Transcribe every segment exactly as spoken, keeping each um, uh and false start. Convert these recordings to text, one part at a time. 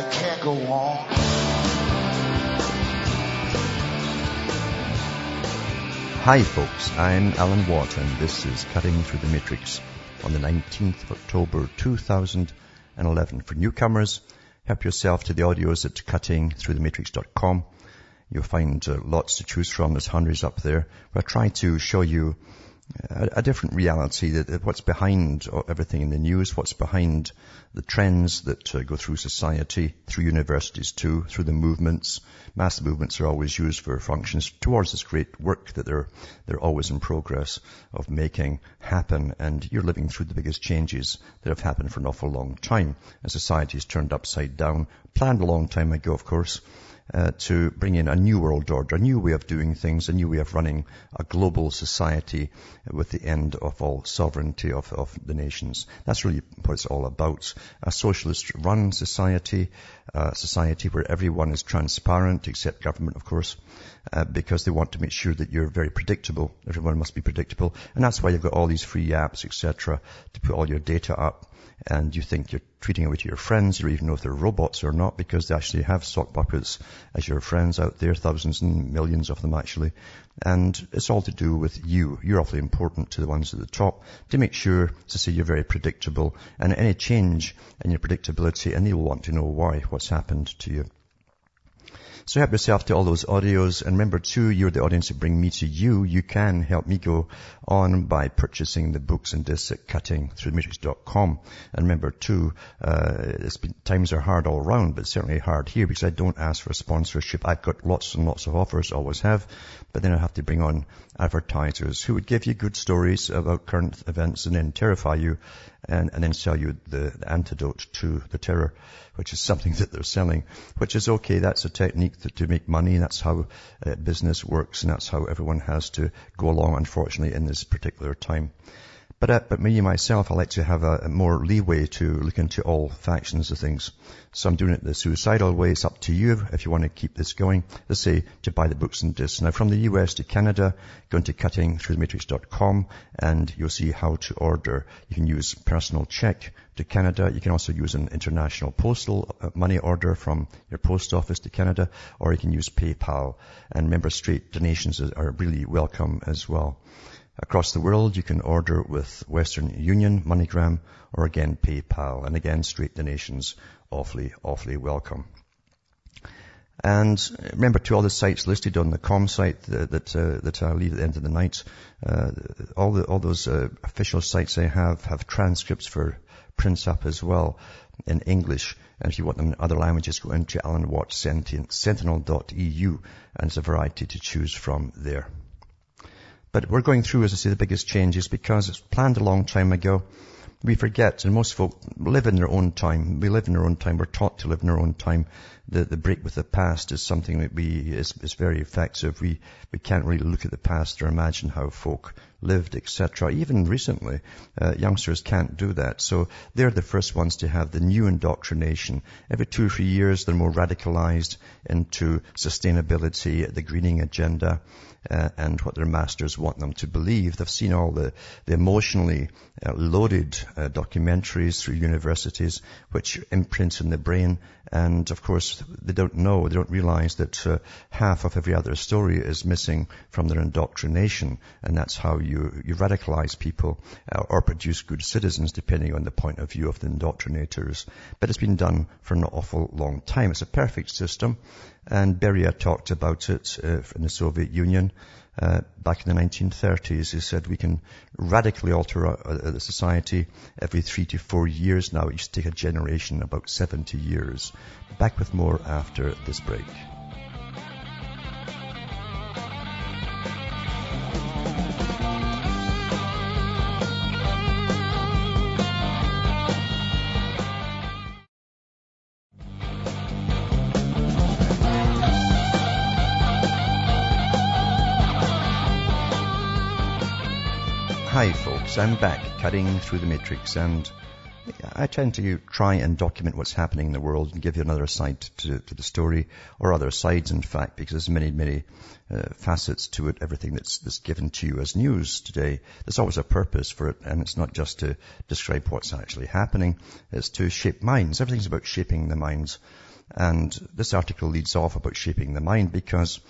it can't go on. Hi folks, I'm Alan Watt and this is Cutting Through the Matrix on the nineteenth of October two thousand eleven. For newcomers, help yourself to the audios at cutting through the matrix dot com. You'll find uh, lots to choose from. There's hundreds up there. We're trying to show you a, a different reality, that, that what's behind everything in the news, what's behind the trends that uh, go through society, through universities too, through the movements. Mass movements are always used for functions towards this great work that they're, they're always in progress of making happen. And you're living through the biggest changes that have happened for an awful long time. And society has turned upside down, planned a long time ago, of course, Uh, to bring in a new world order, a new way of doing things, a new way of running a global society with the end of all sovereignty of, of the nations. That's really what it's all about. A socialist-run society, a society where everyone is transparent, except government, of course, uh, because they want to make sure that you're very predictable. Everyone must be predictable. And that's why you've got all these free apps, et cetera, to put all your data up. And you think you're tweeting away to your friends. You don't even know if they're robots or not, because they actually have sock puppets as your friends out there, thousands and millions of them actually. And it's all to do with you. You're awfully important to the ones at the top to make sure to say you're very predictable, and any change in your predictability, and they'll want to know why, what's happened to you. So help yourself to all those audios. And remember, too, you're the audience to bring me to you. You can help me go on by purchasing the books and discs at cutting through the matrix dot com. And remember, too, uh, it's been, times are hard all around, but certainly hard here because I don't ask for sponsorship. I've got lots and lots of offers, always have. But then I have to bring on advertisers who would give you good stories about current events and then terrify you and, and then sell you the, the antidote to the terror, which is something that they're selling, which is okay. That's a technique to, to make money. That's how uh, business works, and that's how everyone has to go along, unfortunately, in this particular time. But, uh, but me, myself, I like to have a, a more leeway to look into all factions of things. So I'm doing it the suicidal way. It's up to you if you want to keep this going. Let's say to buy the books and discs. Now, from the U S to Canada, go into cutting through the matrix dot com and you'll see how to order. You can use personal check to Canada. You can also use an international postal money order from your post office to Canada, or you can use PayPal. And remember, straight donations are really welcome as well. Across the world, you can order with Western Union, MoneyGram, or again PayPal. And again, straight donations, awfully, awfully welcome. And remember, to all the sites listed on the com site that that, uh, that I leave at the end of the night, uh, all the all those uh, official sites I have have transcripts for prints up as well in English. And if you want them in other languages, go into alan watts sentinel dot e u, and there's a variety to choose from there. But we're going through, as I say, the biggest changes because it's planned a long time ago. We forget, and most folk live in their own time. We live in our own time. We're taught to live in our own time. The, the break with the past is something that we is, is very effective. We we can't really look at the past or imagine how folk lived, et cetera. Even recently, uh, youngsters can't do that. So they're the first ones to have the new indoctrination. Every two or three years, they're more radicalized into sustainability, the greening agenda, uh, and what their masters want them to believe. They've seen all the, the emotionally uh, loaded uh, documentaries through universities, which imprint in the brain. And, of course, they don't know, they don't realize that uh, half of every other story is missing from their indoctrination. And that's how you You, you radicalize people uh, or produce good citizens, depending on the point of view of the indoctrinators. But it's been done for an awful long time. It's a perfect system. And Beria talked about it uh, in the Soviet Union uh, back in the nineteen thirties. He said we can radically alter our, uh, society every three to four years now. It used to take a generation, about seventy years. Back with more after this break. Hi folks, I'm back, cutting through the matrix, and I tend to try and document what's happening in the world and give you another side to, to the story, or other sides in fact, because there's many, many uh, facets to it, everything that's, that's given to you as news today. There's always a purpose for it, and it's not just to describe what's actually happening, it's to shape minds. Everything's about shaping the minds, and this article leads off about shaping the mind because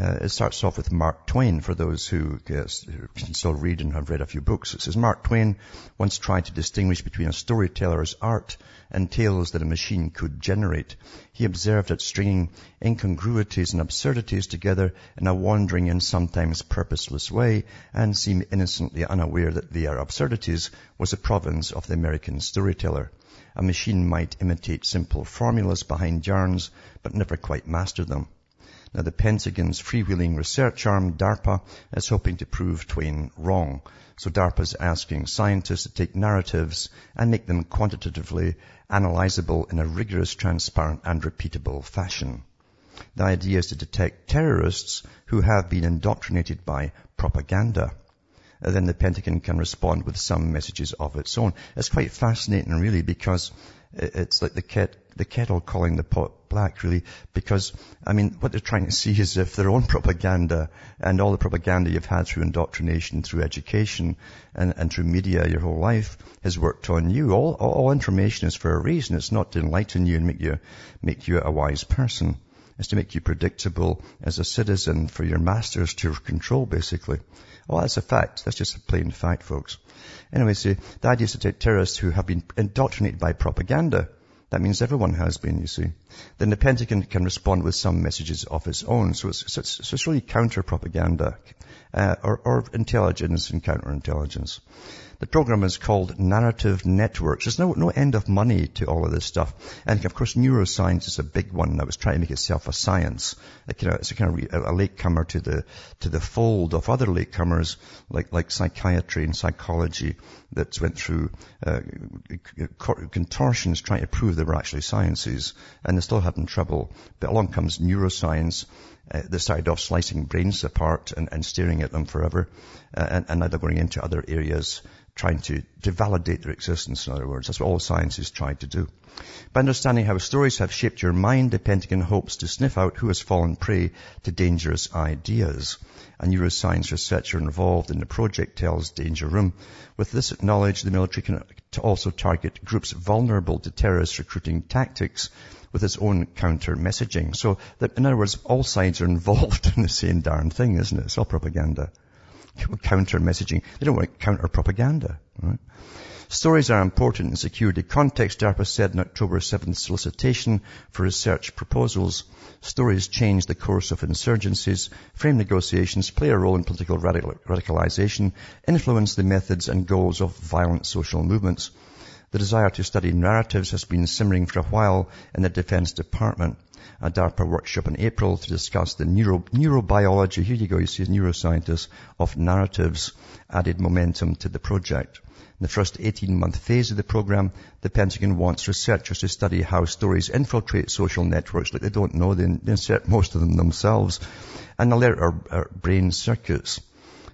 Uh, it starts off with Mark Twain, for those who, uh, who can still read and have read a few books. It says, Mark Twain once tried to distinguish between a storyteller's art and tales that a machine could generate. He observed that stringing incongruities and absurdities together in a wandering and sometimes purposeless way and seem innocently unaware that they are absurdities was the province of the American storyteller. A machine might imitate simple formulas behind yarns, but never quite master them. Now, the Pentagon's freewheeling research arm, DARPA, is hoping to prove Twain wrong. So DARPA's asking scientists to take narratives and make them quantitatively analyzable in a rigorous, transparent, and repeatable fashion. The idea is to detect terrorists who have been indoctrinated by propaganda. And then the Pentagon can respond with some messages of its own. It's quite fascinating, really, because it's like the cat... the kettle calling the pot black, really, because, I mean, what they're trying to see is if their own propaganda and all the propaganda you've had through indoctrination, through education, and, and through media your whole life has worked on you. All, all information is for a reason. It's not to enlighten you and make you, make you a wise person. It's to make you predictable as a citizen for your masters to control, basically. Well, that's a fact. That's just a plain fact, folks. Anyway, so the idea is to take terrorists who have been indoctrinated by propaganda. That means everyone has been, you see. Then the Pentagon can respond with some messages of its own. So it's, so it's, so it's really counter-propaganda, uh, or, or intelligence and counterintelligence. The program is called Narrative Networks. There's no, no end of money to all of this stuff. And of course, neuroscience is a big one. I was trying to make itself a science. Like, you know, it's a kind of a latecomer to the, to the fold of other latecomers like, like psychiatry and psychology that went through, uh, contortions trying to prove they were actually sciences, and they're still having trouble. But along comes neuroscience. Uh, they started off slicing brains apart and, and staring at them forever, uh, and, and now they're going into other areas, trying to, to validate their existence, in other words. That's what all science is trying to do. By understanding how stories have shaped your mind, the Pentagon hopes to sniff out who has fallen prey to dangerous ideas. A neuroscience researcher involved in the project tells Danger Room, with this knowledge, the military can also target groups vulnerable to terrorist recruiting tactics with its own counter-messaging. So, that, in other words, all sides are involved in the same darn thing, isn't it? It's all propaganda. Counter-messaging. They don't want counter-propaganda. Right? Stories are important in security context, DARPA said in October seventh solicitation for research proposals. Stories change the course of insurgencies, frame negotiations, play a role in political radical- radicalization, influence the methods and goals of violent social movements. The desire to study narratives has been simmering for a while in the Defense Department. A DARPA workshop in April to discuss the neuro, neurobiology, here you go, you see neuroscientists of narratives, added momentum to the project. In the first eighteen-month phase of the program, the Pentagon wants researchers to study how stories infiltrate social networks, like they don't know, they insert most of them themselves, and alert our, our brain circuits.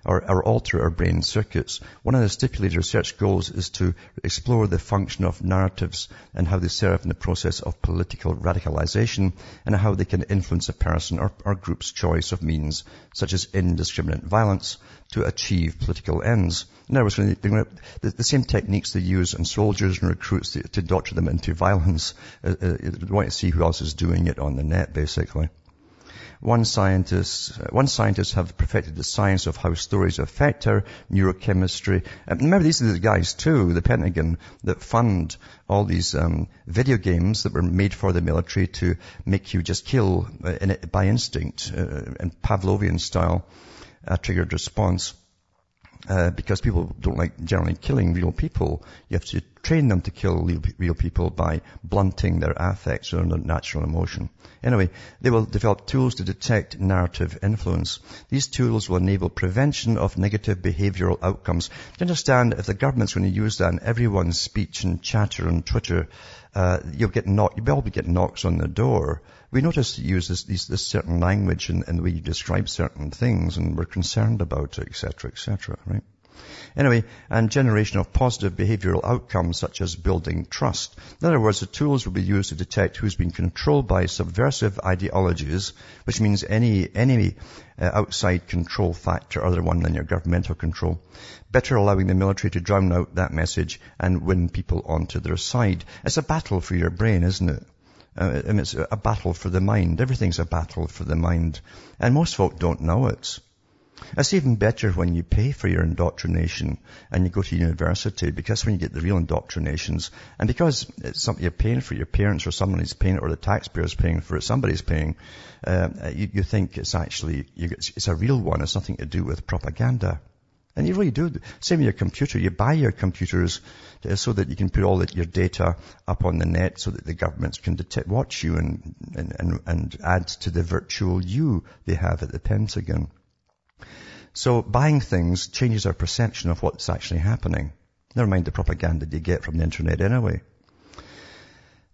Or, or alter our brain circuits. One of the stipulated research goals is to explore the function of narratives and how they serve in the process of political radicalization and how they can influence a person or, or group's choice of means, such as indiscriminate violence, to achieve political ends. In other words, the, the same techniques they use on soldiers and recruits to, to doctor them into violence. Uh, uh, they want to see who else is doing it on the net, basically. One scientist, one scientist have perfected the science of how stories affect our neurochemistry. And remember, these are the guys too, the Pentagon, that fund all these um, video games that were made for the military to make you just kill uh, in it by instinct, uh, in Pavlovian style, a uh, triggered response. Uh, because people don't like generally killing real people. You have to train them to kill real people by blunting their affects or their natural emotion. Anyway, they will develop tools to detect narrative influence. These tools will enable prevention of negative behavioral outcomes. Do you understand, if the government's going to use that in everyone's speech and chatter on Twitter, uh, you'll get knocked, you'll all get knocks on the door. We notice you use this, this, this certain language and, and the way you describe certain things, and we're concerned about it, et cetera, et cetera, right? Anyway, and generation of positive behavioral outcomes such as building trust. In other words, the tools will be used to detect who's been controlled by subversive ideologies, which means any any uh, outside control factor other one than your governmental control, better allowing the military to drown out that message and win people onto their side. It's a battle for your brain, isn't it? Uh, and it's a battle for the mind. Everything's a battle for the mind. And most folk don't know it. It's even better when you pay for your indoctrination and you go to university, because when you get the real indoctrinations, and because it's something you're paying for, your parents or somebody's paying it, or the taxpayer's paying for it, somebody's paying, uh, you, you think it's actually, you, it's a real one. It's nothing to do with propaganda. And you really do. Same with your computer. You buy your computers so that you can put all the, your data up on the net so that the governments can detect, watch you and, and, and, and add to the virtual you they have at the Pentagon. So buying things changes our perception of what's actually happening. Never mind the propaganda you get from the internet anyway.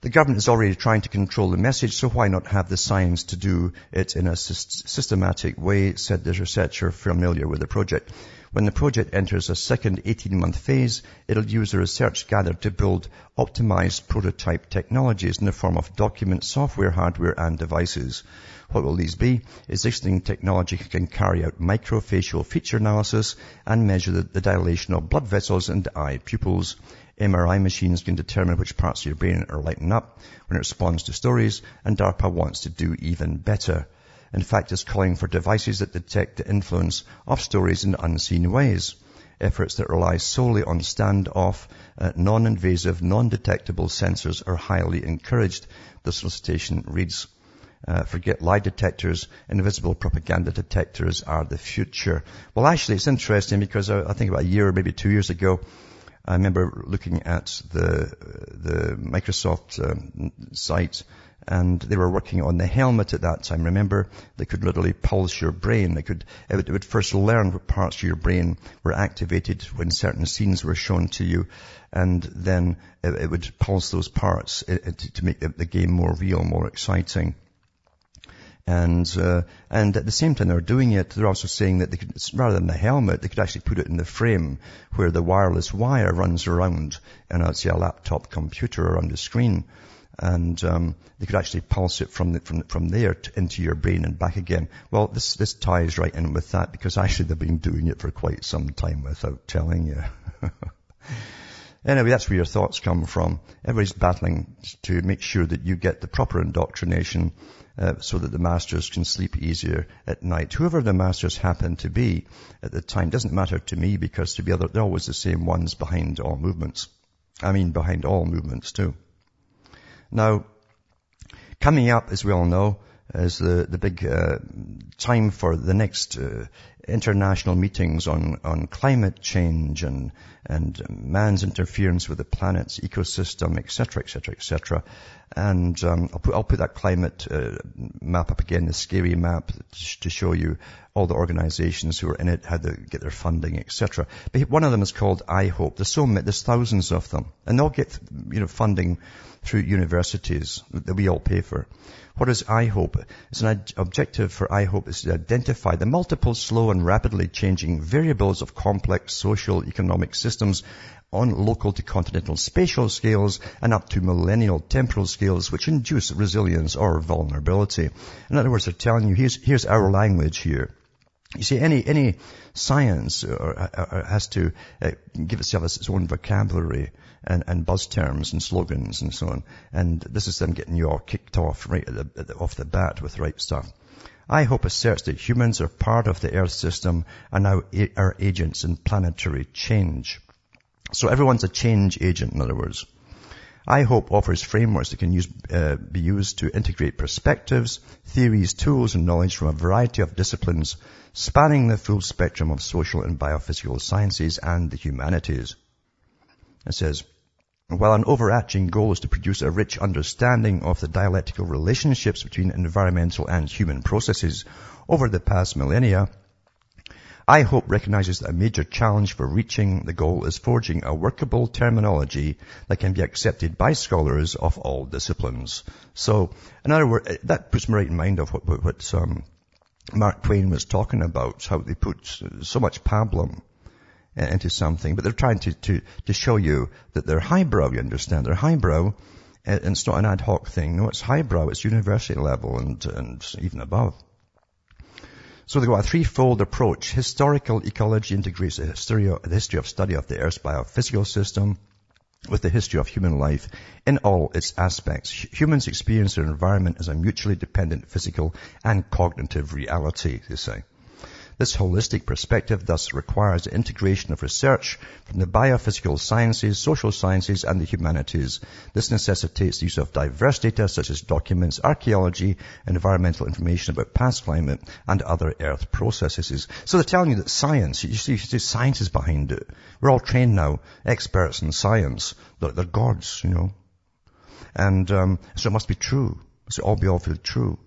The government is already trying to control the message, so why not have the science to do it in a systematic way, said the researcher familiar with the project. When the project enters a second eighteen-month phase, it'll use the research gathered to build optimized prototype technologies in the form of documents, software, hardware, and devices. What will these be? Existing technology can carry out microfacial feature analysis and measure the, the dilation of blood vessels and eye pupils. M R I machines can determine which parts of your brain are lighting up when it responds to stories, and DARPA wants to do even better. In fact, it's calling for devices that detect the influence of stories in unseen ways. Efforts that rely solely on standoff, uh, non-invasive, non-detectable sensors are highly encouraged. The solicitation reads, Uh, forget lie detectors, invisible propaganda detectors are the future. Well, actually, it's interesting because I, I think about a year or maybe two years ago, I remember looking at the the Microsoft um, site, and they were working on the helmet at that time. Remember, they could literally pulse your brain. They could it would, it would first learn what parts of your brain were activated when certain scenes were shown to you, and then it, it would pulse those parts to make the game more real, more exciting. And, uh, and at the same time they were doing it, they're also saying that they could, rather than the helmet, they could actually put it in the frame where the wireless wire runs around, and I'd say a laptop computer or on the screen. And, um, they could actually pulse it from the, from, from there to, into your brain and back again. Well, this, this ties right in with that, because actually they've been doing it for quite some time without telling you. Anyway, that's where your thoughts come from. Everybody's battling to make sure that you get the proper indoctrination uh, so that the masters can sleep easier at night. Whoever the masters happen to be at the time doesn't matter to me, because to be other, they're always the same ones behind all movements. I mean, behind all movements too. Now, coming up, as we all know, is the, the big uh, time for the next uh, international meetings on, on climate change and and man's interference with the planet's ecosystem, et cetera, et cetera, et cetera. And um, I'll put I'll put that climate uh, map up again, the scary map, to show you all the organisations who are in it, how to get their funding, et cetera. But one of them is called IHOPE. There's so many, there's thousands of them, and they'll get you know funding through universities that we all pay for. What is IHOPE? It's an ad- objective for IHOPE is to identify the multiple, slow, and rapidly changing variables of complex social, economic systems on local to continental spatial scales and up to millennial temporal scales, which induce resilience or vulnerability. In other words, they're telling you, here's, here's our language here. You see, any any science or, or has to uh, give itself its own vocabulary and, and buzz terms and slogans and so on. And this is them getting you all kicked off right at the, at the, off the bat with the right stuff. IHOPE asserts that humans are part of the Earth system and now are agents in planetary change. So everyone's a change agent, in other words. IHOPE offers frameworks that can use, uh, be used to integrate perspectives, theories, tools, and knowledge from a variety of disciplines, spanning the full spectrum of social and biophysical sciences and the humanities. It says, while an overarching goal is to produce a rich understanding of the dialectical relationships between environmental and human processes over the past millennia, IHOPE recognizes that a major challenge for reaching the goal is forging a workable terminology that can be accepted by scholars of all disciplines. So, in other words, that puts me right in mind of what, what, what um, Mark Twain was talking about, how they put so much pablum into something, but they're trying to, to, to show you that they're highbrow, you understand. They're highbrow, and it's not an ad hoc thing. No, it's highbrow, it's university level and, and even above. So they've got a threefold approach. Historical ecology integrates the history of, the history of study of the Earth's biophysical system with the history of human life in all its aspects. Humans experience their environment as a mutually dependent physical and cognitive reality, they say. This holistic perspective thus requires the integration of research from the biophysical sciences, social sciences, and the humanities. This necessitates the use of diverse data such as documents, archaeology, environmental information about past climate, and other earth processes. So they're telling you that science, you see, you see science is behind it. We're all trained now, experts in science. They're, they're gods, you know. And um, so it must be true. So it all be all feel true.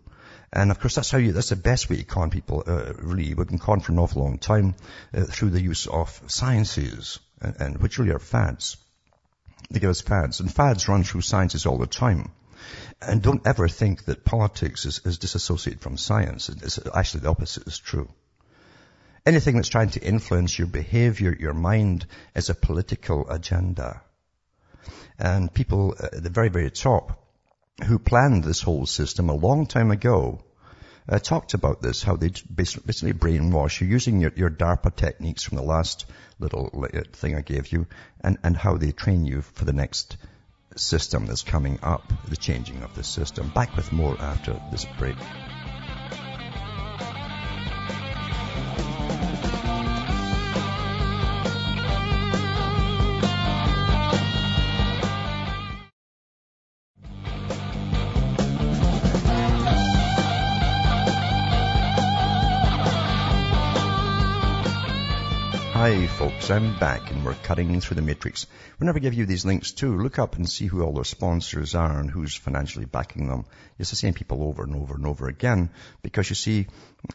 And of course, that's how you, that's the best way to con people, uh, really. We've been con for an awful long time, uh, through the use of sciences, and, and which really are fads. They give us fads. And fads run through sciences all the time. And don't ever think that politics is, is disassociated from science. It's actually the opposite is true. Anything that's trying to influence your behavior, your mind, is a political agenda. And people at the very, very top, who planned this whole system a long time ago, uh, talked about this, how they basically brainwash you using your, your DARPA techniques from the last little thing I gave you, and, and how they train you for the next system that's coming up, the changing of the system. Back with more after this break. Hi folks, I'm back and we're cutting through the matrix. Whenever I give you these links too, look up and see who all their sponsors are and who's financially backing them. It's the same people over and over and over again, because you see,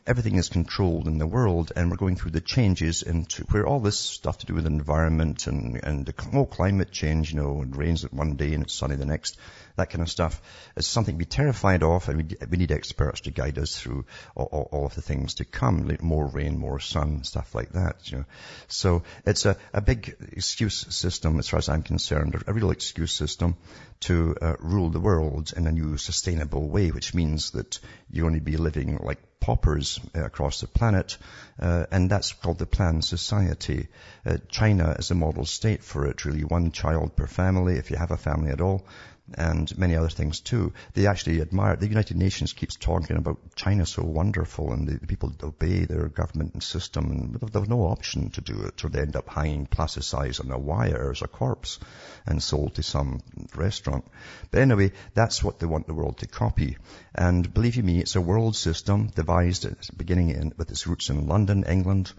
everything is controlled in the world, and we're going through the changes into where all this stuff to do with the environment and, and the whole climate change, you know, it rains one day and it's sunny the next, that kind of stuff. It's something to be terrified of, and we, we need experts to guide us through all, all, all of the things to come, like more rain, more sun, stuff like that, you know. So it's a, a big excuse system, as far as I'm concerned, a real excuse system to uh, rule the world in a new sustainable way, which means that you only be living like paupers uh, across the planet, uh, and that's called the planned society. Uh, China is a model state for it, really. One child per family, if you have a family at all, and many other things too. They actually admire, the United Nations keeps talking about China so wonderful, and the, the people obey their government and system, and they've no option to do it, or they end up hanging plasticized on a wire as a corpse and sold to some restaurant. But anyway, that's what they want the world to copy. And believe you me, it's a world system devised at its beginning in, with its roots in London, England,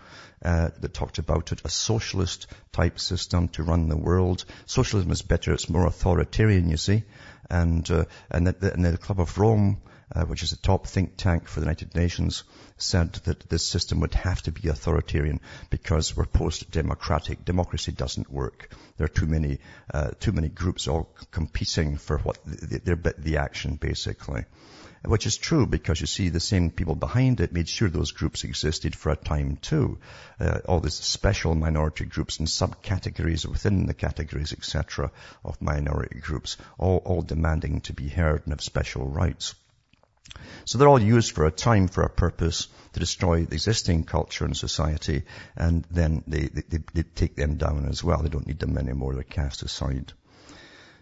uh, that talked about it, a socialist type system to run the world. Socialism is better, it's more authoritarian, you see. And, uh, and, the, and the Club of Rome, uh, which is the top think tank for the United Nations, said that this system would have to be authoritarian because we're post-democratic. Democracy doesn't work. There are too many, uh, too many groups all competing for what the, their bit, the action, basically. Which is true, because you see the same people behind it made sure those groups existed for a time too. Uh, all these special minority groups and subcategories within the categories, et cetera, of minority groups, all, all demanding to be heard and have special rights. So they're all used for a time, for a purpose, to destroy the existing culture and society, and then they, they, they take them down as well. They don't need them anymore. They're cast aside.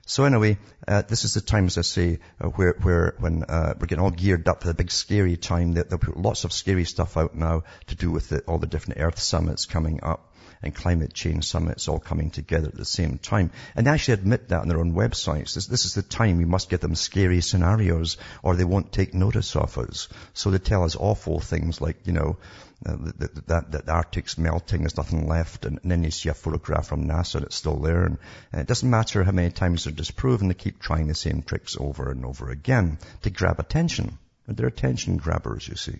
So anyway, uh, this is the time, as I say, uh, where, where, when, uh, we're getting all geared up for the big scary time. There, there'll be lots of scary stuff out now to do with the, all the different Earth summits coming up and climate change summits all coming together at the same time. And they actually admit that on their own websites. This, this is the time we must give them scary scenarios or they won't take notice of us. So they tell us awful things like, you know, Uh, that, that, that the Arctic's melting, there's nothing left, and, and then you see a photograph from NASA and it's still there, and, and it doesn't matter how many times they're disproven, they keep trying the same tricks over and over again to grab attention. They're attention grabbers, you see.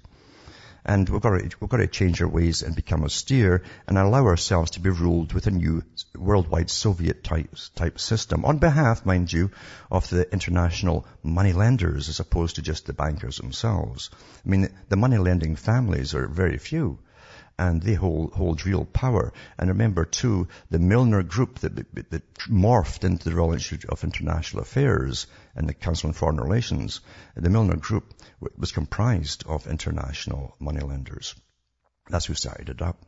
And we've got, to, we've got to change our ways and become austere and allow ourselves to be ruled with a new worldwide Soviet type, type system on behalf, mind you, of the international money lenders as opposed to just the bankers themselves. I mean, the money lending families are very few. and they hold, hold real power. And remember too, the Milner Group that, that, that morphed into the Royal Institute of International Affairs and the Council on Foreign Relations, the Milner Group was comprised of international moneylenders. That's who started it up.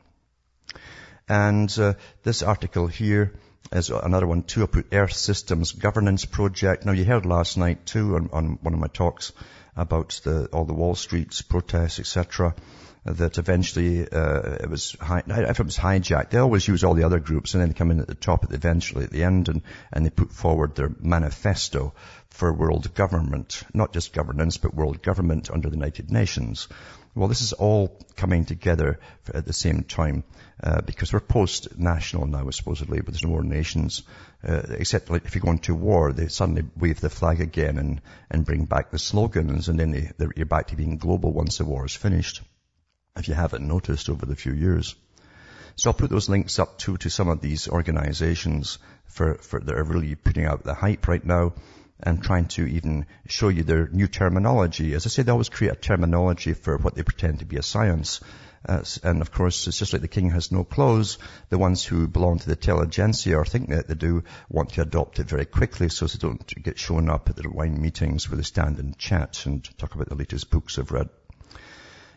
And uh, this article here is another one too. I put Earth Systems Governance Project. Now you heard last night too on, on one of my talks about the, all the Wall Street's protests, et cetera, that eventually uh, it was hi- if it was hijacked. They always use all the other groups and then they come in at the top at the, eventually at the end and, and they put forward their manifesto for world government, not just governance, but world government under the United Nations. Well, this is all coming together at the same time uh, because we're post-national now, supposedly, but there's no more nations, uh, except like if you go into war, they suddenly wave the flag again and, and bring back the slogans, and then they, they're, you're back to being global once the war is finished, if you haven't noticed over the few years. So I'll put those links up too to some of these organizations for, for that are really putting out the hype right now, and trying to even show you their new terminology. As I say, they always create a terminology for what they pretend to be a science. Uh, and of course, it's just like the king has no clothes. The ones who belong to the intelligentsia or think that they do want to adopt it very quickly so they don't get shown up at the wine meetings where they stand and chat and talk about the latest books I've read.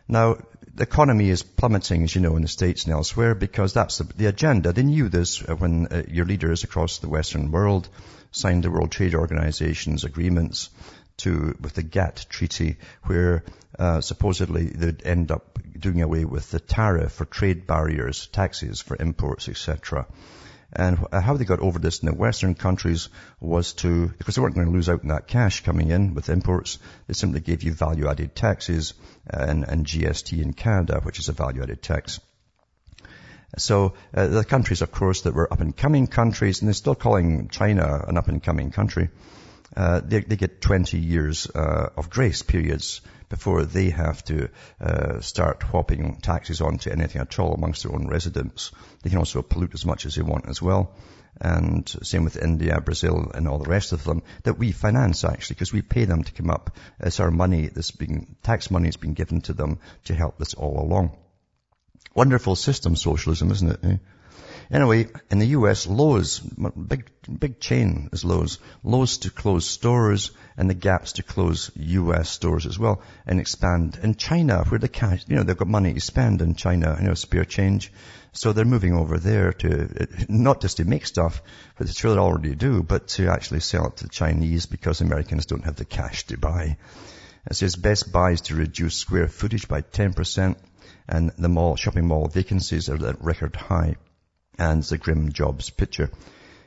Now, the economy is plummeting, as you know, in the States and elsewhere because that's the, the agenda. They knew this when uh, your leaders across the Western world signed the World Trade Organization's agreements to with the GATT treaty, where uh, supposedly they'd end up doing away with the tariff for trade barriers, taxes for imports, et cetera. And how they got over this in the Western countries was to, because they weren't going to lose out on that cash coming in with imports, they simply gave you value-added taxes and, and G S T in Canada, which is a value-added tax. So uh, the countries, of course, that were up-and-coming countries, and they're still calling China an up-and-coming country, uh, they, they get twenty years uh, of grace periods before they have to uh, start whopping taxes onto anything at all amongst their own residents. They can also pollute as much as they want as well. And same with India, Brazil, and all the rest of them that we finance, actually, because we pay them to come up. It's our money that's being, tax money that's been given to them to help this all along. Wonderful system, socialism, isn't it? Eh? Anyway, in the U S, Lowe's, big big chain is Lowe's. Lowe's to close stores and the Gaps to close U S stores as well and expand. In China, where the cash, you know, they've got money to spend in China, you know, spare change. So they're moving over there to, not just to make stuff, but it's sure they already do, but to actually sell it to the Chinese because Americans don't have the cash to buy. It says Best Buy is to reduce square footage by ten percent. And the mall, shopping mall vacancies are at record high. And the grim jobs picture.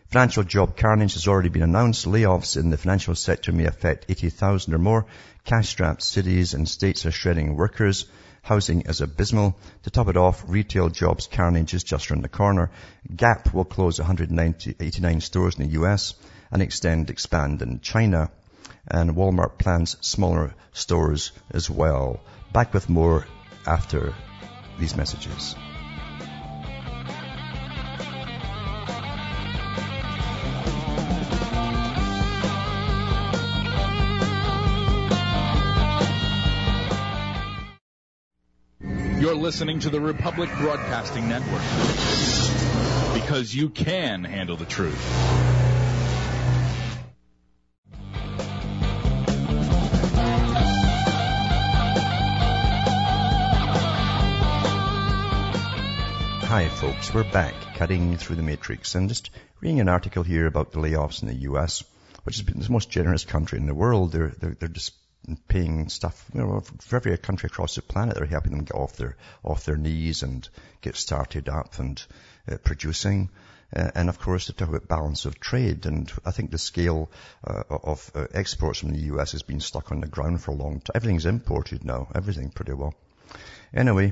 Financial job carnage has already been announced. Layoffs in the financial sector may affect eighty thousand or more. Cash-strapped cities and states are shredding workers. Housing is abysmal. To top it off, retail jobs carnage is just around the corner. Gap will close one hundred eighty-nine stores in the U S and extend, expand in China. And Walmart plans smaller stores as well. Back with more after these messages. You're listening to the Republic Broadcasting Network because you can handle the truth. Hi folks, we're back, cutting through the matrix, and just reading an article here about the layoffs in the U S, which has been the most generous country in the world. They're, they're, they're just paying stuff, you know, for every country across the planet. They're helping them get off their, off their knees and get started up and uh, producing. Uh, and of course, they talk about balance of trade, and I think the scale uh, of uh, exports from the U S has been stuck on the ground for a long time. Everything's imported now, everything pretty well. Anyway,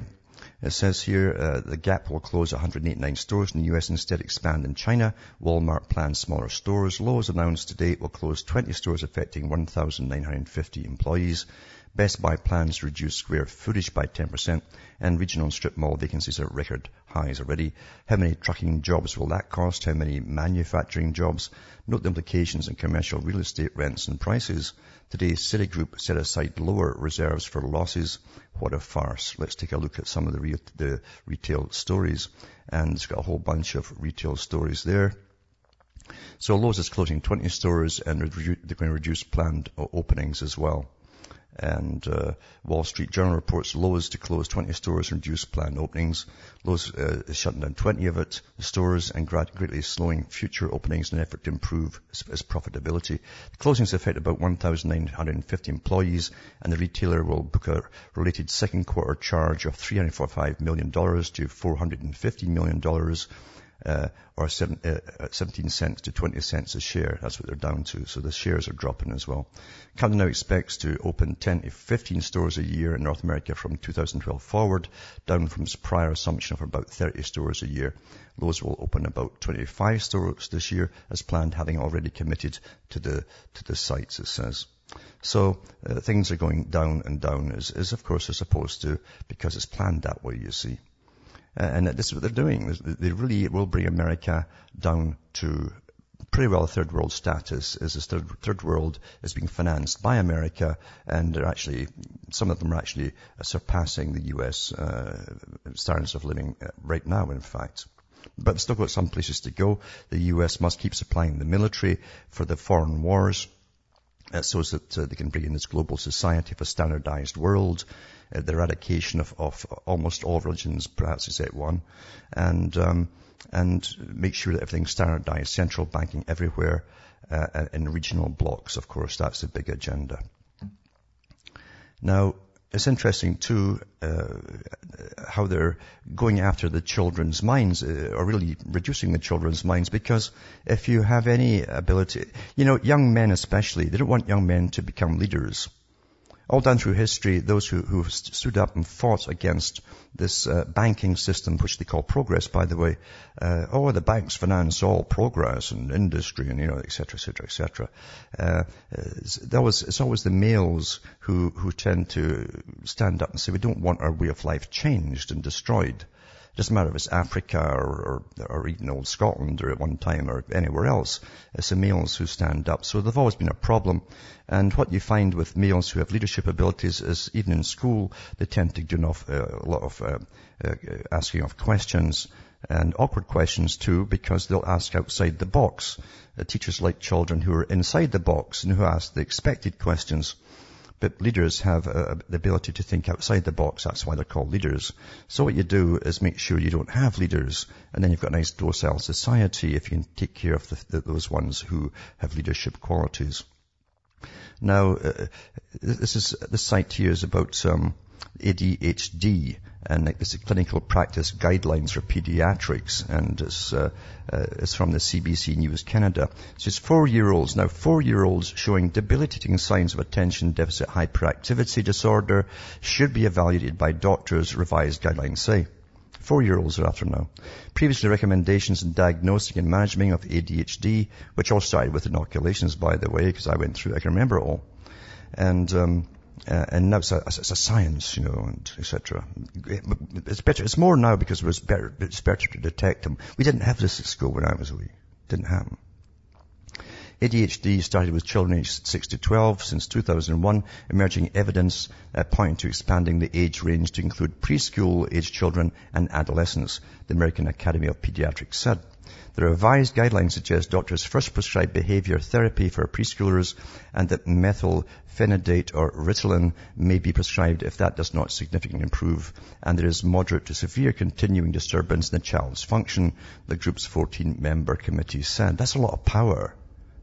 it says here, uh, the Gap will close one hundred eighty-nine stores in the U S, instead expand in China. Walmart plans smaller stores. Lowe's announced today it will close twenty stores affecting one thousand nine hundred fifty employees. Best Buy plans to reduce square footage by ten percent, and regional strip mall vacancies are at record highs already. How many trucking jobs will that cost? How many manufacturing jobs? Note the implications in commercial real estate rents and prices. Today, Citigroup set aside lower reserves for losses what a farce. Let's take a look at some of the, re- the retail stories. And it's got a whole bunch of retail stories there. So Lowe's is closing twenty stores and re- they're going to reduce planned openings as well. And uh, Wall Street Journal reports Lowe's to close twenty stores and reduce planned openings. Lowe's uh, is shutting down twenty of its stores and greatly slowing future openings in an effort to improve its, its profitability. The closings affect about one thousand nine hundred fifty employees, and the retailer will book a related second quarter charge of three hundred forty-five million dollars to four hundred fifty million dollars. Uh, or seven, uh, seventeen cents to twenty cents a share. That's what they're down to. So the shares are dropping as well. Company now expects to open ten to fifteen stores a year in North America from two thousand twelve forward, down from its prior assumption of about thirty stores a year. Lowe's will open about twenty-five stores this year as planned, having already committed to the, to the sites, it says. So uh, things are going down and down as, as of course they're supposed to, because it's planned that way, you see. Uh, and this is what they're doing. They really will bring America down to pretty well third world status, as the third, third world is being financed by America, and they're actually, some of them are actually surpassing the U S uh, standards of living right now, in fact. But they've still got some places to go. The U S must keep supplying the military for the foreign wars, Uh, so that uh, they can bring in this global society of a standardized world, uh, the eradication of, of almost all religions, perhaps except one, and um, and make sure that everything's standardized, central banking everywhere, uh, in regional blocks, of course. That's the big agenda. Now, it's interesting, too, uh, how they're going after the children's minds, uh, or really reducing the children's minds, because if you have any ability, you know, young men especially, they don't want young men to become leaders. All down through history, those who, who stood up and fought against this uh, banking system, which they call progress, by the way, uh, oh, the banks finance all progress and industry and, you know, et cetera, et cetera, et cetera. Uh, that was, it's always the males who, who tend to stand up and say, we don't want our way of life changed and destroyed. It doesn't matter if it's Africa or, or, or even old Scotland or at one time or anywhere else. It's the males who stand up. So they've always been a problem. And what you find with males who have leadership abilities is even in school, they tend to do enough, uh, a lot of uh, uh, asking of questions, and awkward questions too, because they'll ask outside the box. Uh, teachers like children who are inside the box and who ask the expected questions. But leaders have uh, the ability to think outside the box. That's why they're called leaders. So what you do is make sure you don't have leaders, and then you've got a nice docile society if you can take care of the, the, those ones who have leadership qualities. Now, uh, this is this site here is about um, A D H D, and it's a clinical practice guidelines for pediatrics, and it's, uh, uh, it's from the C B C News Canada. It says four-year-olds. Now, four-year-olds showing debilitating signs of attention deficit hyperactivity disorder should be evaluated by doctors, revised guidelines say. Four-year-olds are after now. Previously, recommendations in diagnosing and managing of A D H D, which all started with inoculations, by the way, because I went through, I can remember it all. And... Um, Uh, and now it's a, it's a science, you know, and et cetera. It's better, it's more now because it was better, it's better to detect them. We didn't have this at school when I was a wee. Didn't happen. A D H D started with children aged six to twelve. Since two thousand one, emerging evidence uh, pointing to expanding the age range to include preschool-aged children and adolescents, the American Academy of Pediatrics said. The revised guidelines suggest doctors first prescribe behavior therapy for preschoolers, and that methylphenidate or Ritalin may be prescribed if that does not significantly improve and there is moderate to severe continuing disturbance in the child's function, the group's fourteen-member committee said. That's a lot of power,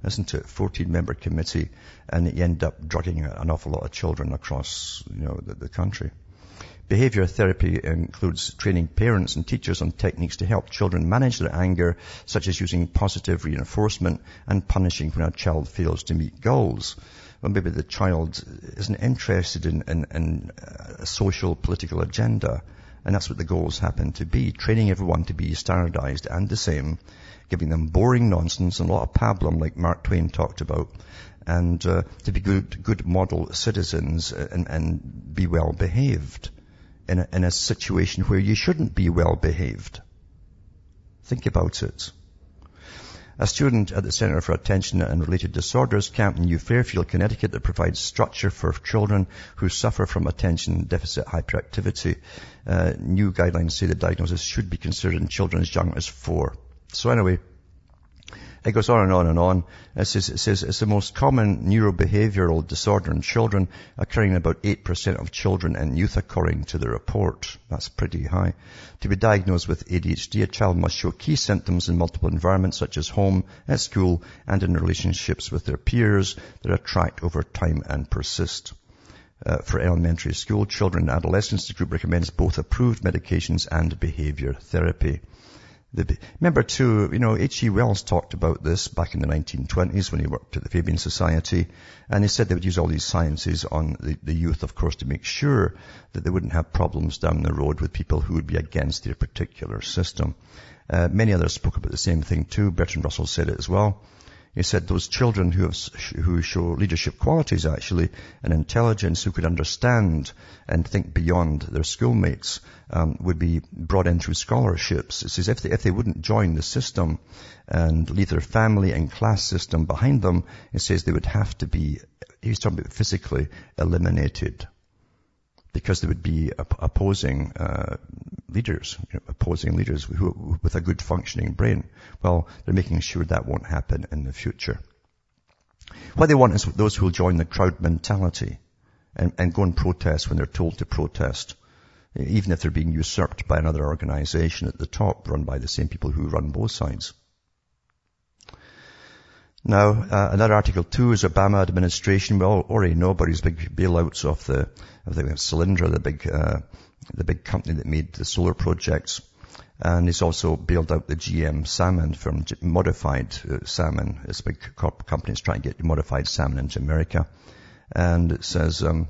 isn't it? fourteen-member committee, and you end up drugging an awful lot of children across, you know, the, the country. Behavior therapy includes training parents and teachers on techniques to help children manage their anger, such as using positive reinforcement and punishing when a child fails to meet goals. Well, maybe the child isn't interested in, in, in a social, political agenda, and that's what the goals happen to be, training everyone to be standardized and the same, giving them boring nonsense and a lot of pablum like Mark Twain talked about, and uh, to be good, good model citizens and, and be well behaved. In a, in a situation where you shouldn't be well behaved. Think about it. A student at the Center for Attention and Related Disorders camp in New Fairfield, Connecticut, that provides structure for children who suffer from attention deficit hyperactivity. Uh, new guidelines say the diagnosis should be considered in children as young as four. So anyway, it goes on and on and on. It says, it says it's the most common neurobehavioral disorder in children, occurring in about eight percent of children and youth, according to the report. That's pretty high. To be diagnosed with A D H D, a child must show key symptoms in multiple environments, such as home, at school, and in relationships with their peers that attract over time and persist. Uh, for elementary school children and adolescents, the group recommends both approved medications and behavior therapy. The, remember too, you know, H. G. Wells talked about this back in the nineteen twenties when he worked at the Fabian Society, and he said they would use all these sciences on the, the youth, of course, to make sure that they wouldn't have problems down the road with people who would be against their particular system. Uh, many others spoke about the same thing too. Bertrand Russell said it as well. He said those children who, have, who show leadership qualities, actually, and intelligence, who could understand and think beyond their schoolmates, um, would be brought in through scholarships. It says if they, if they wouldn't join the system and leave their family and class system behind them, it says they would have to be, he's talking about physically, eliminated, because they would be opposing uh, leaders, you know, opposing leaders who, with a good functioning brain. Well, they're making sure that won't happen in the future. What they want is those who will join the crowd mentality and, and go and protest when they're told to protest, even if they're being usurped by another organization at the top run by the same people who run both sides. Now, uh, another article too is Obama administration. We all already know about his big bailouts of the, I think it's Solyndra, the big, uh, the big company that made the solar projects. And he's also bailed out the G M salmon from modified uh, salmon. This big corp company is trying to get modified salmon into America. And it says, um,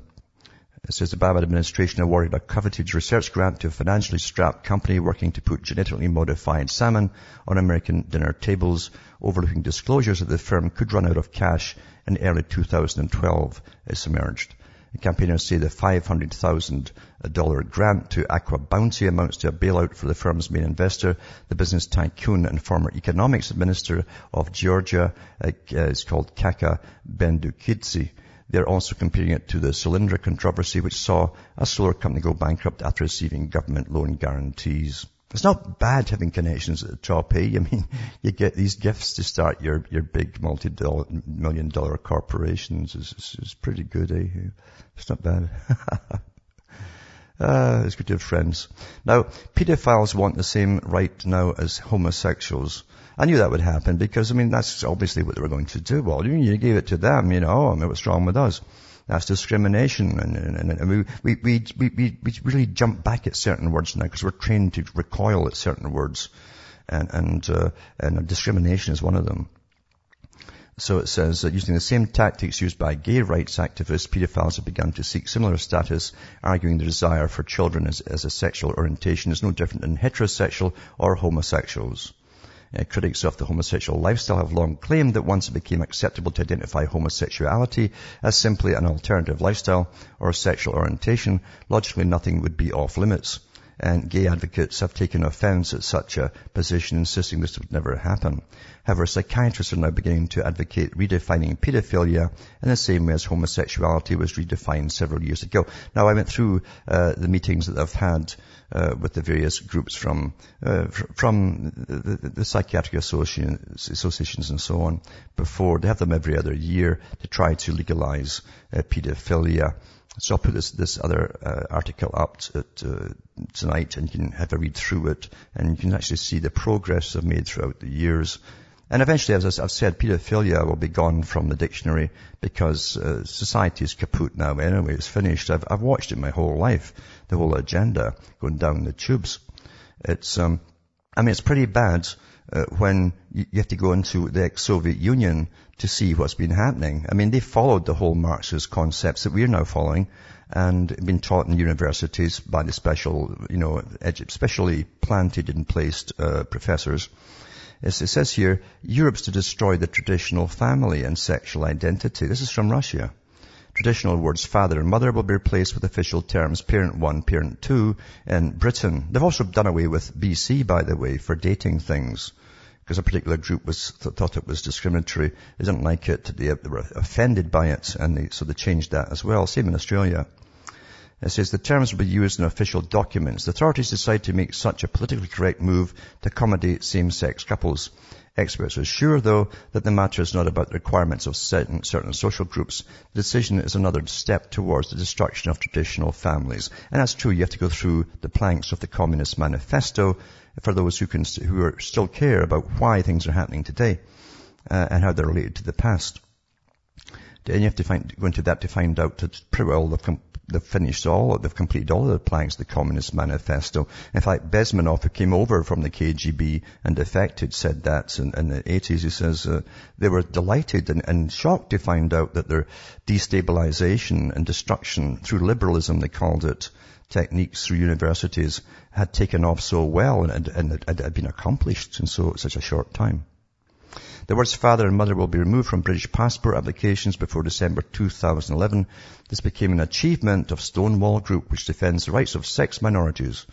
It says the Obama administration awarded a coveted research grant to a financially strapped company working to put genetically modified salmon on American dinner tables, overlooking disclosures that the firm could run out of cash in early two thousand twelve, it's emerged. The campaigners say the five hundred thousand dollars grant to Aqua Bounty amounts to a bailout for the firm's main investor, the business tycoon and former economics minister of Georgia. It's called Kakha Bendukidze. They're also comparing it to the Solyndra controversy, which saw a solar company go bankrupt after receiving government loan guarantees. It's not bad having connections at the top, eh? I mean, you get these gifts to start your, your big multi-million dollar corporations. It's, it's, it's pretty good, eh? It's not bad. uh, it's good to have friends. Now, pedophiles want the same right now as homosexuals. I knew that would happen because, I mean, that's obviously what they were going to do. Well, you gave it to them, you know, I mean, what's wrong with us? That's discrimination. And, and, and we, we, we, we, we really jump back at certain words now because we're trained to recoil at certain words. And, and, uh, and discrimination is one of them. So it says that using the same tactics used by gay rights activists, pedophiles have begun to seek similar status, arguing the desire for children as, as a sexual orientation is no different than heterosexual or homosexuals. Uh, critics of the homosexual lifestyle have long claimed that once it became acceptable to identify homosexuality as simply an alternative lifestyle or sexual orientation, logically nothing would be off limits. And gay advocates have taken offense at such a position, insisting this would never happen. However, psychiatrists are now beginning to advocate redefining pedophilia in the same way as homosexuality was redefined several years ago. Now, I went through uh, the meetings that I've had uh, with the various groups from uh, fr- from the, the, the psychiatric associations, associations and so on before. They have them every other year to try to legalize uh, pedophilia. So I'll put this, this other uh, article up t- uh, tonight, and you can have a read through it, and you can actually see the progress they've made throughout the years. And eventually, as I've said, pedophilia will be gone from the dictionary because uh, society is kaput now. Anyway, it's finished. I've, I've watched it my whole life, the whole agenda going down the tubes. It's, um, I mean, it's pretty bad uh, when you, you have to go into the ex-Soviet Union to see what's been happening. I mean, they followed the whole Marxist concepts that we're now following and been taught in universities by the special, you know, specially planted and placed uh, professors. As it says here, Europe's to destroy the traditional family and sexual identity. This is from Russia. Traditional words father and mother will be replaced with official terms parent one, parent two in Britain. They've also done away with B C, by the way, for dating things. because a particular group was th- thought it was discriminatory. They didn't like it. They, they were offended by it, and they, so they changed that as well. Same in Australia. It says the terms will be used in official documents. The authorities decide to make such a politically correct move to accommodate same-sex couples. Experts are sure, though, that the matter is not about the requirements of certain, certain social groups. The decision is another step towards the destruction of traditional families. And that's true. You have to go through the planks of the Communist Manifesto for those who can, who are, still care about why things are happening today uh, and how they're related to the past. And you have to find, go into that to find out that pretty well they've, com- they've finished all, they've completed all of the planks of the Communist Manifesto. In fact, Bezmanov, who came over from the K G B and defected, said that in, in the eighties. He says uh, they were delighted and, and shocked to find out that their destabilization and destruction through liberalism, they called it, techniques through universities, had taken off so well and, and, and it had been accomplished in so such a short time. The words father and mother will be removed from British passport applications before December two thousand eleven. This became an achievement of Stonewall Group, which defends the rights of sex minorities.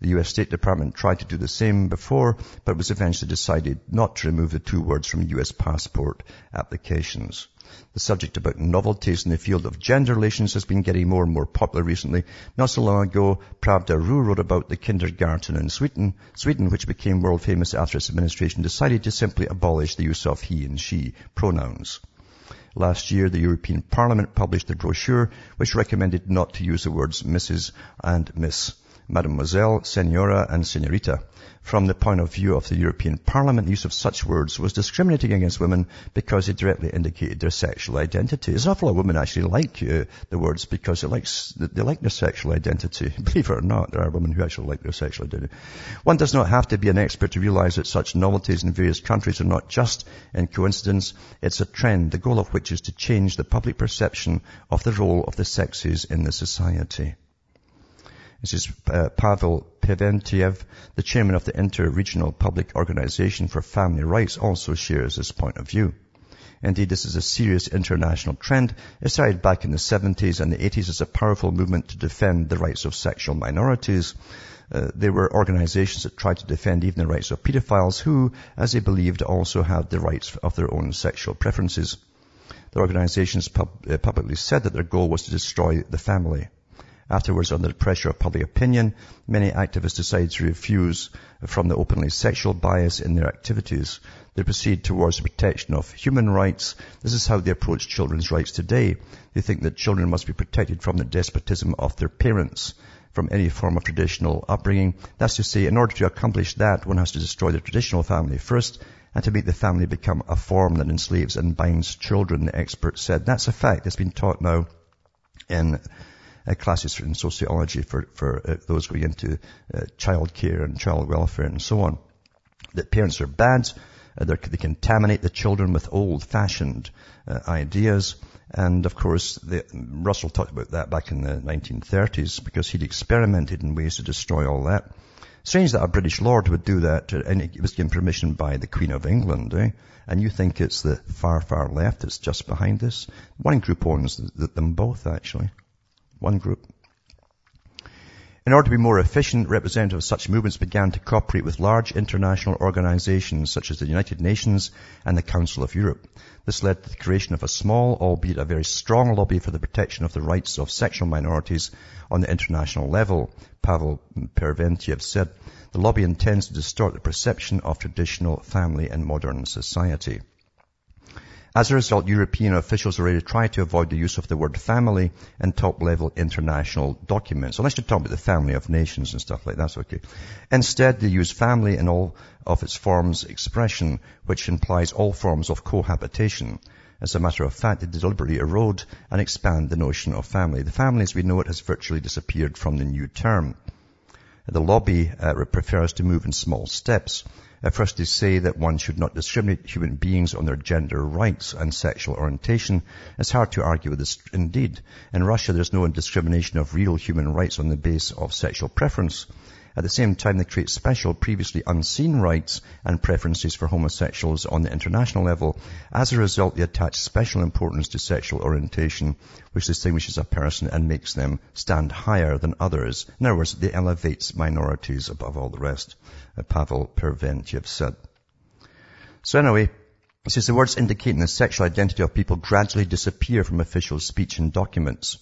The U S State Department tried to do the same before, but was eventually decided not to remove the two words from U S passport applications. The subject about novelties in the field of gender relations has been getting more and more popular recently. Not so long ago, Pravda dot r u wrote about the kindergarten in Sweden, Sweden, which became world famous after its administration decided to simply abolish the use of he and she pronouns. Last year, the European Parliament published a brochure which recommended not to use the words Missus and Miss, Mademoiselle, Senora and Senorita. From the point of view of the European Parliament, the use of such words was discriminating against women because it directly indicated their sexual identity. There's an awful lot of women actually like uh, the words because they like, they like their sexual identity. Believe it or not, there are women who actually like their sexual identity. One does not have to be an expert to realize that such novelties in various countries are not just in coincidence. It's a trend, the goal of which is to change the public perception of the role of the sexes in the society. This is uh, Pavel Peventiev, the chairman of the Inter-Regional Public Organization for Family Rights, also shares this point of view. Indeed, this is a serious international trend. It started back in the seventies and the eighties as a powerful movement to defend the rights of sexual minorities. Uh, there were organizations that tried to defend even the rights of pedophiles who, as they believed, also had the rights of their own sexual preferences. The organizations pub- uh, publicly said that their goal was to destroy the family. Afterwards, under the pressure of public opinion, many activists decide to refuse from the openly sexual bias in their activities. They proceed towards the protection of human rights. This is how they approach children's rights today. They think that children must be protected from the despotism of their parents, from any form of traditional upbringing. That's to say, in order to accomplish that, one has to destroy the traditional family first and to make the family become a form that enslaves and binds children, the expert said. That's a fact that's been taught now in Uh, classes in sociology for, for uh, those going into uh, child care and child welfare and so on. That parents are bad, uh, they contaminate the children with old-fashioned uh, ideas. And, of course, the, Russell talked about that back in the nineteen thirties because he'd experimented in ways to destroy all that. Strange that a British lord would do that, and it was given permission by the Queen of England, eh? And you think it's the far, far left that's just behind this? One group owns th- th- them both, actually. One group. In order to be more efficient, representatives of such movements began to cooperate with large international organizations such as the United Nations and the Council of Europe. This led to the creation of a small, albeit a very strong, lobby for the protection of the rights of sexual minorities on the international level, Pavel Peventiev said. The lobby intends to distort the perception of traditional family and modern society. As a result, European officials already try to avoid the use of the word family in top-level international documents. Unless you're talking about the family of nations and stuff like that, that's okay. Instead, they use family in all of its forms expression, which implies all forms of cohabitation. As a matter of fact, they deliberately erode and expand the notion of family. The family as we know it has virtually disappeared from the new term. The lobby uh, prefers to move in small steps. At first they say that one should not discriminate human beings on their gender rights and sexual orientation. It's hard to argue with this indeed. In Russia there's no discrimination of real human rights on the basis of sexual preference. At the same time they create special, previously unseen rights and preferences for homosexuals on the international level. As a result they attach special importance to sexual orientation which distinguishes a person and makes them stand higher than others. In other words, they elevate minorities above all the rest. Pavel Peventiev said. So anyway, it says the words indicating the sexual identity of people gradually disappear from official speech and documents.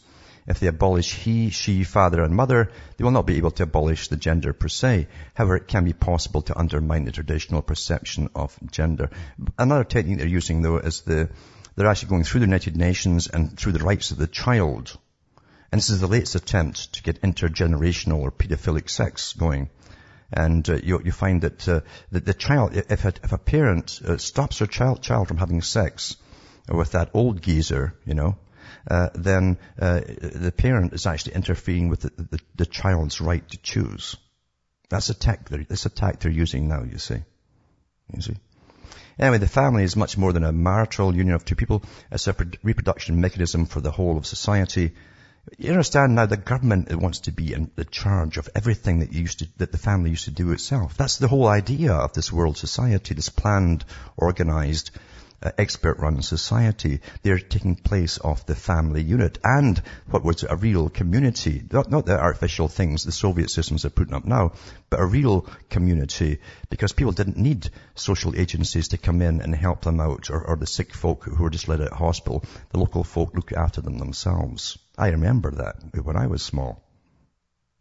If they abolish he, she, father and mother, they will not be able to abolish the gender per se. However, it can be possible to undermine the traditional perception of gender. Another technique they're using, though, is the they're actually going through the United Nations and through the rights of the child. And this is the latest attempt to get intergenerational or pedophilic sex going. And uh, you, you find that, uh, that the child, if a, if a parent uh, stops her child, child from having sex with that old geezer, you know, Uh, then uh, the parent is actually interfering with the, the, the child's right to choose. That's a tech. That's a tech they're using now. You see, you see. Anyway, the family is much more than a marital union of two people. It's a reproduction mechanism for the whole of society. You understand now, the government wants to be in the charge of everything that used to, that the family used to do itself. That's the whole idea of this world society, this planned, organized, Uh, expert-run society. They're taking place off the family unit and what was a real community, not, not the artificial things the Soviet systems are putting up now, but a real community, because people didn't need social agencies to come in and help them out, or, or the sick folk who were just let out of hospital. The local folk look after them themselves. I remember that when I was small.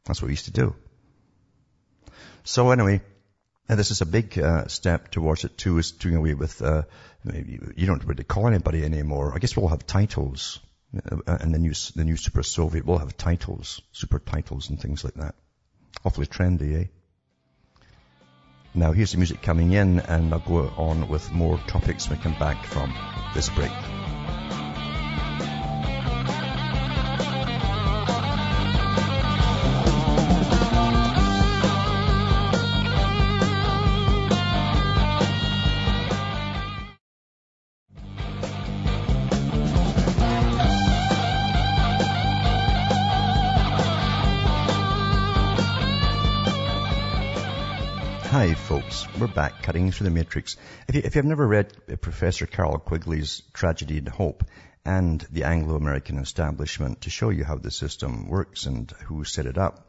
That's what we used to do. So anyway, and this is a big uh, step towards it too, is doing away with, uh, you don't really call anybody anymore. I guess we'll have titles, and the new, the new Super Soviet will have titles, super titles and things like that. Awfully trendy, eh? Now here's the music coming in, and I'll go on with more topics when we come back from this break. We're back, cutting through the matrix. If, you, if you've never read Professor Carl Quigley's Tragedy and Hope and the Anglo-American Establishment, to show you how the system works and who set it up,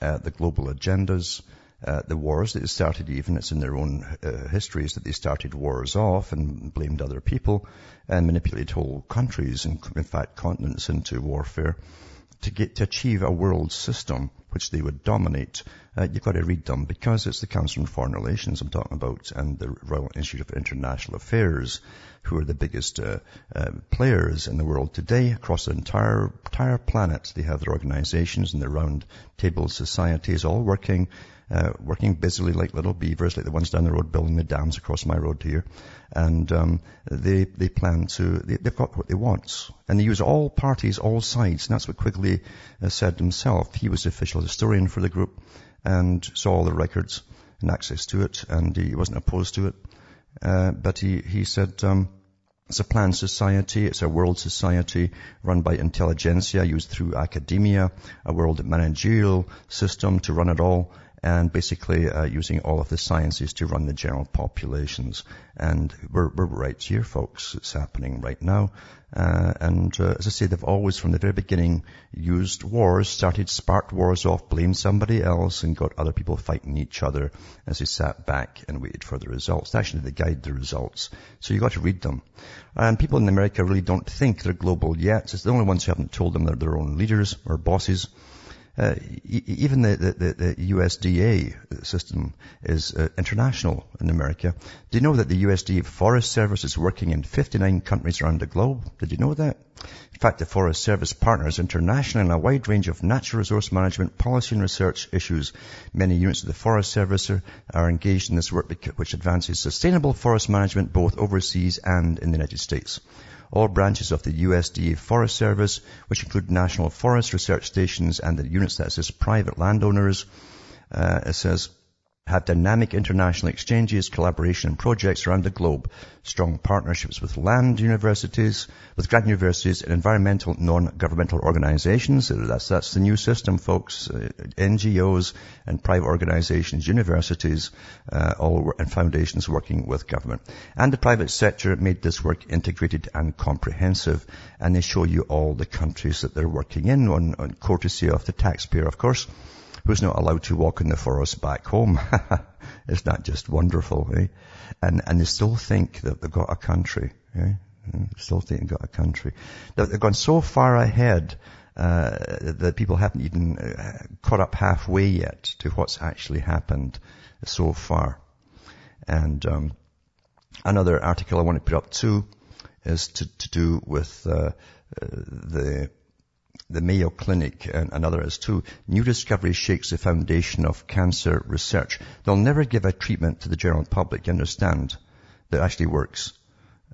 uh, the global agendas, uh, the wars that started, even it's in their own uh, histories that they started wars off and blamed other people and manipulated whole countries and, in fact, continents into warfare to get to achieve a world system which they would dominate. Uh, you've got to read them, because it's the Council on Foreign Relations I'm talking about, and the Royal Institute of International Affairs, who are the biggest uh, uh, players in the world today across the entire entire planet. They have their organizations and their round table societies all working, uh, working busily like little beavers, like the ones down the road building the dams across my road here. And um, they they plan to, they, they've got what they want. And they use all parties, all sides, and that's what Quigley uh, said himself. He was the official historian for the group and saw all the records and access to it, and he wasn't opposed to it. Uh, but he, he said, um, it's a planned society, it's a world society run by intelligentsia, used through academia, a world managerial system to run it all, and basically uh, using all of the sciences to run the general populations. And we're, we're right here, folks. It's happening right now. Uh, and uh, as I say, they've always, from the very beginning, used wars, started, sparked wars off, blamed somebody else, and got other people fighting each other as they sat back and waited for the results. Actually, they guide the results. So you've got to read them. And people in America really don't think they're global yet. It's the only ones who haven't told them they're their own leaders or bosses. Uh, e- even the, the, the U S D A system is uh, international in America. Do you know that the U S D A Forest Service is working in fifty-nine countries around the globe? Did you know that? In fact, the Forest Service partners internationally in a wide range of natural resource management, policy and research issues. Many units of the Forest Service are, are engaged in this work, which advances sustainable forest management both overseas and in the United States. All branches of the U S D A Forest Service, which include national forest research stations and the units that assist private landowners, uh, it says, have dynamic international exchanges, collaboration and projects around the globe, strong partnerships with land universities, with grad universities and environmental non-governmental organizations. That's, that's the new system, folks. Uh, N G Os and private organizations, universities, uh, all and foundations working with government. And the private sector made this work integrated and comprehensive. And they show you all the countries that they're working in, on, on courtesy of the taxpayer, of course, who's not allowed to walk in the forest back home. Isn't that just wonderful, eh? And, and they still think that they've got a country, eh? Still think they've got a country. They've gone so far ahead, uh, that people haven't even uh, caught up halfway yet to what's actually happened so far. And, um, another article I want to put up too is to, to do with, uh, the, the Mayo Clinic, and another is too. New discovery shakes the foundation of cancer research. They'll never give a treatment to the general public, you understand, that actually works.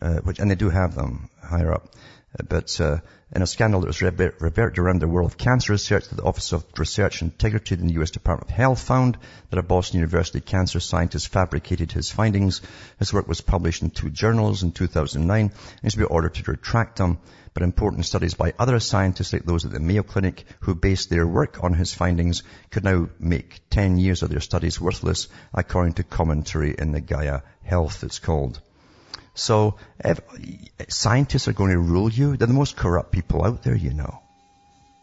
Uh, which, and they do have them higher up. Uh, but, uh, in a scandal that was reverted around the world of cancer research, the Office of Research Integrity in the U S Department of Health found that a Boston University cancer scientist fabricated his findings. His work was published in two journals in two thousand nine and he's been ordered to retract them. But important studies by other scientists like those at the Mayo Clinic who based their work on his findings could now make ten years of their studies worthless, according to commentary in the Gaia Health, it's called. So if scientists are going to rule you. They're the most corrupt people out there, you know.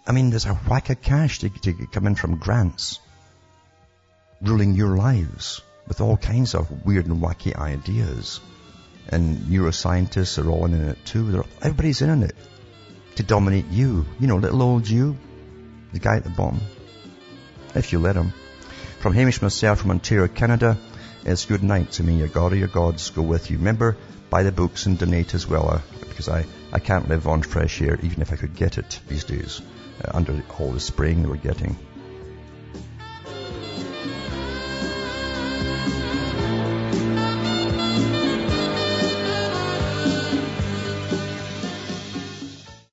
I mean, there's a whack of cash to, to come in from grants, ruling your lives with all kinds of weird and wacky ideas. And neuroscientists are all in it too. They're, everybody's in on it to dominate you. You know, little old you, the guy at the bottom, if you let him. From Hamish myself from Ontario, Canada, it's good night to me. Your God or your gods go with you. Remember, buy the books and donate as well, uh, because I, I can't live on fresh air, even if I could get it these days, uh, under all the spraying they were getting.